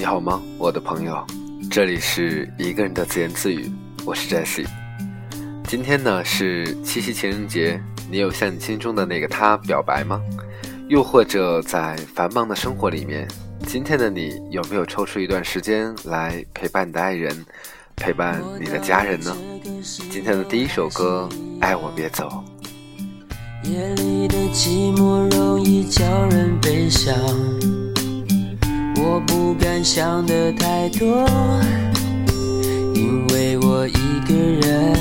你好吗，我的朋友？这里是一个人的自言自语，我是 Jesse。 今天呢是七夕情人节，你有向你心中的那个他表白吗？又或者在繁忙的生活里面，今天的你有没有抽出一段时间来陪伴你的爱人，陪伴你的家人呢？今天的第一首歌，爱我别走。夜里的寂寞容易叫人悲伤，我不敢想的太多，因为我一个人。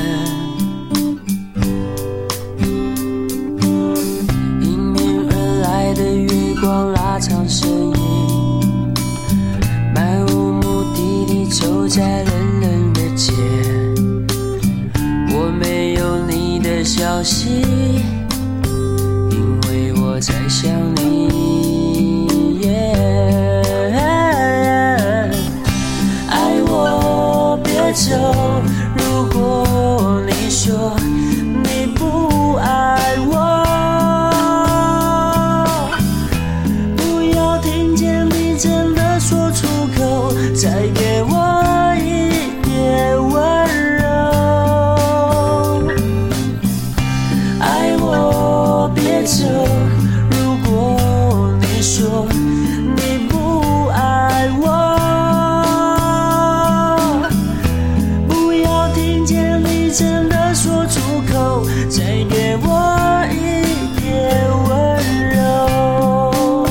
迎面而来的月光拉长身影，漫无目的地走在冷冷的街，我没有你的消息，因为我在想你、爱我别走，如果你说你不爱我，不要听见你真的说出口，再给我一点温柔。爱我别走，如果你说你不爱我，不要听见你真的说出口，再给我一点温柔。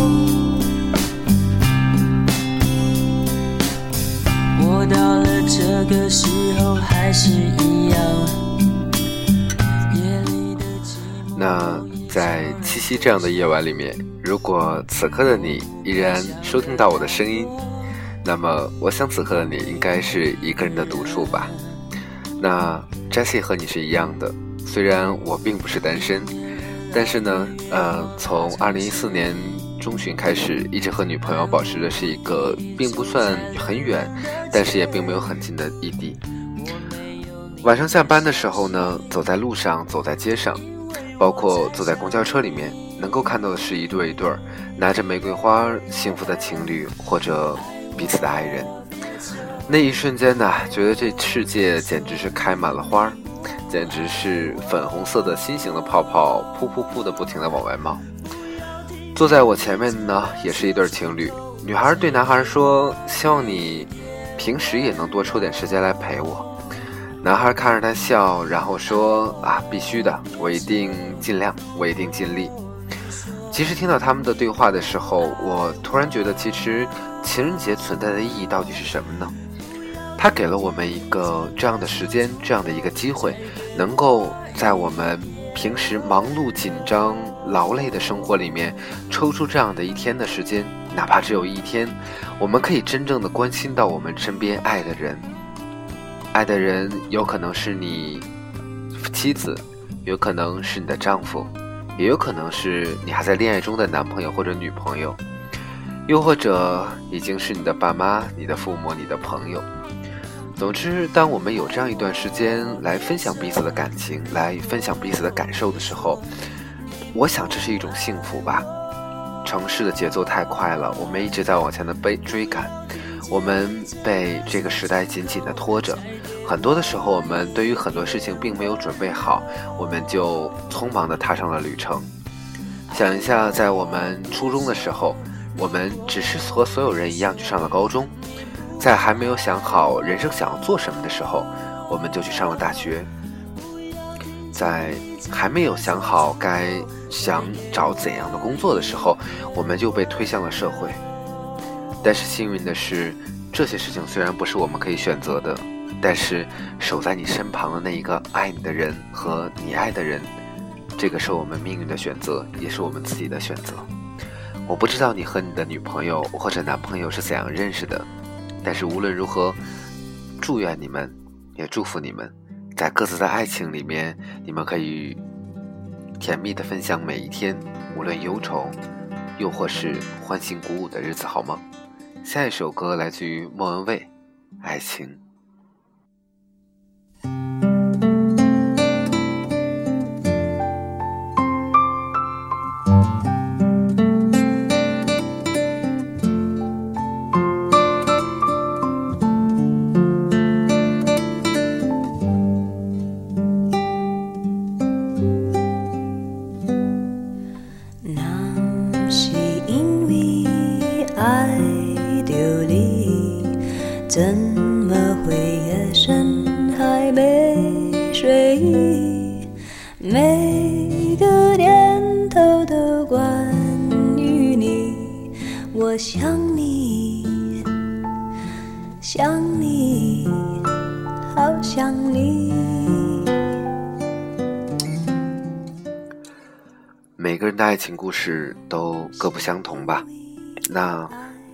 我到了这个时候还是一样。那在七夕这样的夜晚里面，如果此刻的你依然收听到我的声音，那么我想此刻的你应该是一个人的独处吧。那 Jesse 和你是一样的，虽然我并不是单身，但是呢从2014年中旬开始，一直和女朋友保持的是一个并不算很远，但是也并没有很近的异地。晚上下班的时候呢，走在路上，走在街上，包括坐在公交车里面，能够看到的是一对一对拿着玫瑰花幸福的情侣，或者彼此的爱人。那一瞬间呢，觉得这世界简直是开满了花，简直是粉红色的心形的泡泡，噗噗噗的不停的往外冒。坐在我前面呢，也是一对情侣，女孩对男孩说，希望你平时也能多抽点时间来陪我。男孩看着他笑，然后说，必须的，我一定尽量，我一定尽力。其实听到他们的对话的时候，我突然觉得，其实情人节存在的意义到底是什么呢？它给了我们一个这样的时间，这样的一个机会，能够在我们平时忙碌紧张劳累的生活里面，抽出这样的一天的时间，哪怕只有一天，我们可以真正的关心到我们身边爱的人。爱的人有可能是你妻子，有可能是你的丈夫，也有可能是你还在恋爱中的男朋友或者女朋友，又或者已经是你的爸妈、你的父母、你的朋友。总之，当我们有这样一段时间来分享彼此的感情，来分享彼此的感受的时候，我想这是一种幸福吧。城市的节奏太快了，我们一直在往前的被追赶，我们被这个时代紧紧的拖着，很多的时候我们对于很多事情并没有准备好，我们就匆忙地踏上了旅程。想一下，在我们初中的时候，我们只是和所有人一样去上了高中，在还没有想好人生想要做什么的时候，我们就去上了大学，在还没有想好该想找怎样的工作的时候，我们就被推向了社会。但是幸运的是，这些事情虽然不是我们可以选择的，但是守在你身旁的那一个爱你的人和你爱的人，这个是我们命运的选择，也是我们自己的选择。我不知道你和你的女朋友或者男朋友是怎样认识的，但是无论如何，祝愿你们，也祝福你们，在各自的爱情里面，你们可以甜蜜的分享每一天，无论忧愁又或是欢欣鼓舞的日子，好吗？下一首歌来自于莫文蔚，爱情。怎么会夜深还没睡意？每个念头都关于你，我想你，想你，好想你。每个人的爱情故事都各不相同吧。那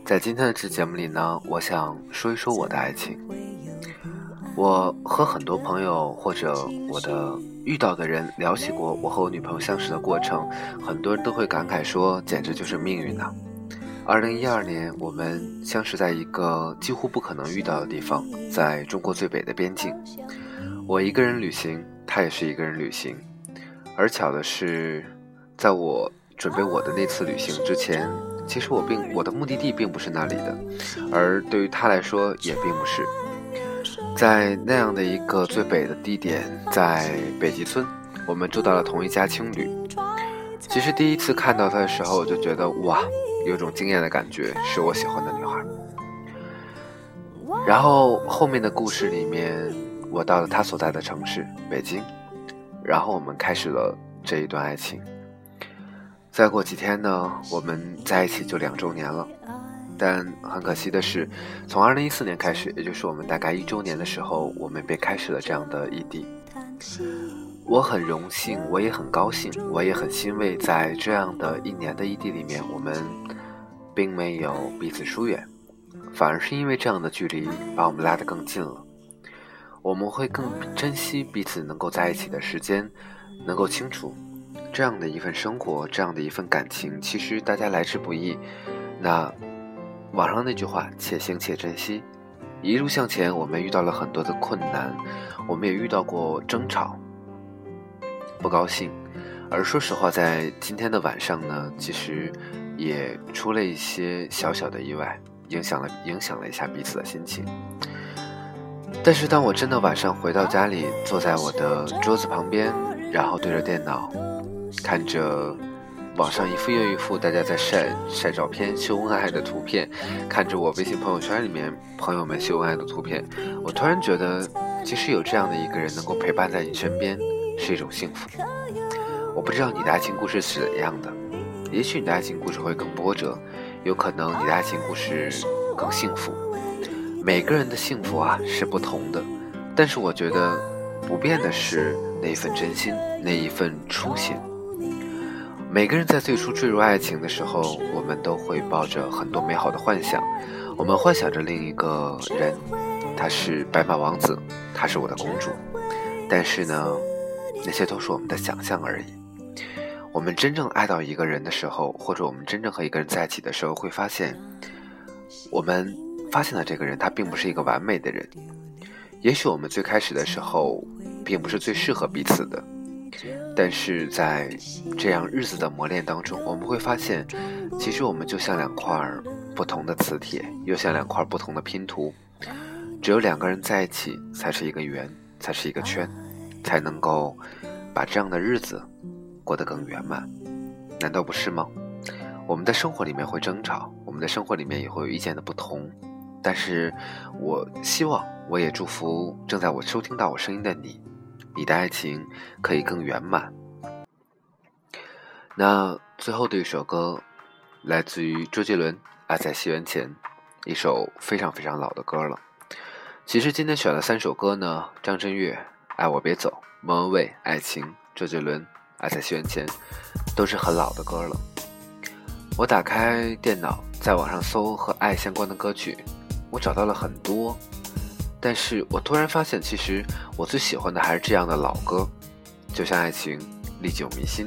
在今天的这节目里呢，我想说一说我的爱情。我和很多朋友或者我的遇到的人聊起过我和我女朋友相识的过程，很多人都会感慨说简直就是命运啊。2012年我们相识在一个几乎不可能遇到的地方，在中国最北的边境。我一个人旅行，她也是一个人旅行。而巧的是，在我准备我的那次旅行之前，其实我的目的地并不是那里的，而对于他来说也并不是。在那样的一个最北的地点，在北极村，我们住到了同一家青旅。其实第一次看到他的时候，我就觉得哇，有种惊艳的感觉，是我喜欢的女孩。然后后面的故事里面，我到了他所在的城市北京，然后我们开始了这一段爱情。再过几天呢，我们在一起就2周年了。但很可惜的是，从2014年开始，也就是我们大概1周年的时候，我们便开始了这样的异地。我很荣幸，我也很高兴，我也很欣慰，在这样的1年的异地里面，我们并没有彼此疏远，反而是因为这样的距离把我们拉得更近了。我们会更珍惜彼此能够在一起的时间，能够清楚这样的一份生活，这样的一份感情，其实大家来之不易。那网上那句话，且行且珍惜。一路向前，我们遇到了很多的困难，我们也遇到过争吵、不高兴。而说实话，在今天的晚上呢，其实也出了一些小小的意外，影响了一下彼此的心情。但是当我真的晚上回到家里，坐在我的桌子旁边，然后对着电脑，看着网上一幅又一幅大家在晒照片、秀恩爱的图片，看着我微信朋友圈里面朋友们秀恩爱的图片，我突然觉得其实有这样的一个人能够陪伴在你身边是一种幸福。我不知道你的爱情故事是怎样的，也许你的爱情故事会更波折，有可能你的爱情故事更幸福。每个人的幸福啊是不同的，但是我觉得不变的是那一份真心，那一份初心。每个人在最初坠入爱情的时候，我们都会抱着很多美好的幻想，我们幻想着另一个人，他是白马王子，他是我的公主。但是呢，那些都是我们的想象而已。我们真正爱到一个人的时候，或者我们真正和一个人在一起的时候，会发现我们发现了这个人他并不是一个完美的人。也许我们最开始的时候并不是最适合彼此的，但是在这样日子的磨练当中，我们会发现其实我们就像两块不同的磁铁，又像两块不同的拼图，只有两个人在一起才是一个圆，才是一个圈，才能够把这样的日子过得更圆满，难道不是吗？我们的生活里面会争吵，我们的生活里面也会有意见的不同，但是我希望，我也祝福正在我收听到我声音的你，你的爱情可以更圆满。那最后的一首歌来自于周杰伦《爱在西元前》，一首非常非常老的歌了。其实今天选了3首歌呢，张震岳《爱我别走》，莫文蔚《爱情》，周杰伦《爱在西元前》，都是很老的歌了。我打开电脑，在网上搜和爱相关的歌曲，我找到了很多，但是我突然发现，其实我最喜欢的还是这样的老歌，就像爱情历久弥新，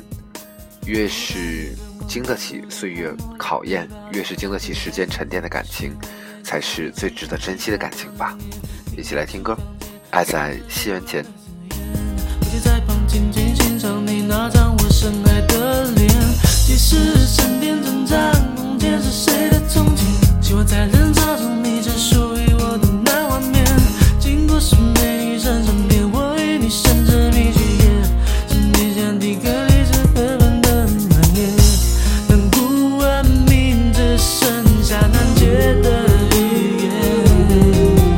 越是经得起岁月考验，越是经得起时间沉淀的感情，才是最值得珍惜的感情吧。一起来听歌，《爱在西元前》。我就在旁静静欣赏你那张我深爱的脸，即使身边挣扎梦见是谁的憧憬，希望在人潮中你只属于我的那画面，经过是美女身上边，我与你甚至比起夜，是你像第个历史课本的满页，难顾完命只剩下难解的语言。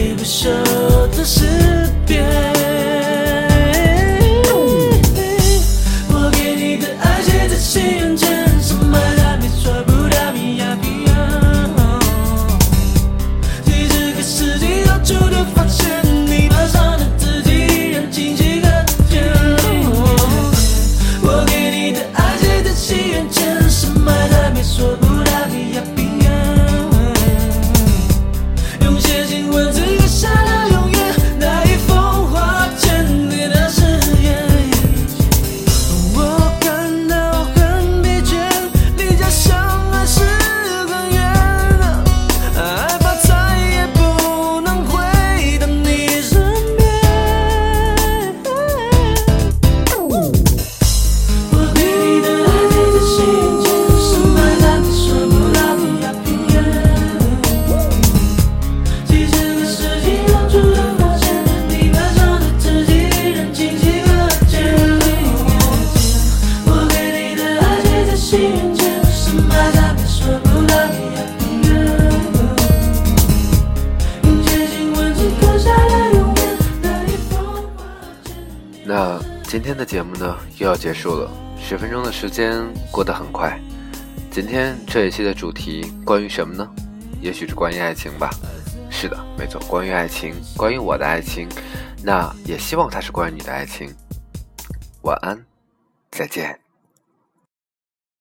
最不舍的是别，我给你的爱写在信用间，什么大米抓不大米呀皮呀，其实开始低到处都发现你把伤的自己让情绪搁浅，我给你的爱写在信用间，什么大米说不大米呀皮呀，用写信文字留下了永远那一封花千里的誓言，我感到很疲倦，离家乡还是很远，害怕再也不能回到你身边，我给你的爱在这信间，深埋在你说不到你呀平原，其实这世界到处都发现你把伤的自己让情绪搁浅，我给你的爱写在信间，深埋在你说不到你呀平原，用写信文字刻下了永远那一封花千里。那今天的节目呢又要结束了，10分钟的时间过得很快。今天这一期的主题关于什么呢？也许是关于爱情吧。是的，没错，关于爱情，关于我的爱情，那也希望它是关于你的爱情。晚安，再见。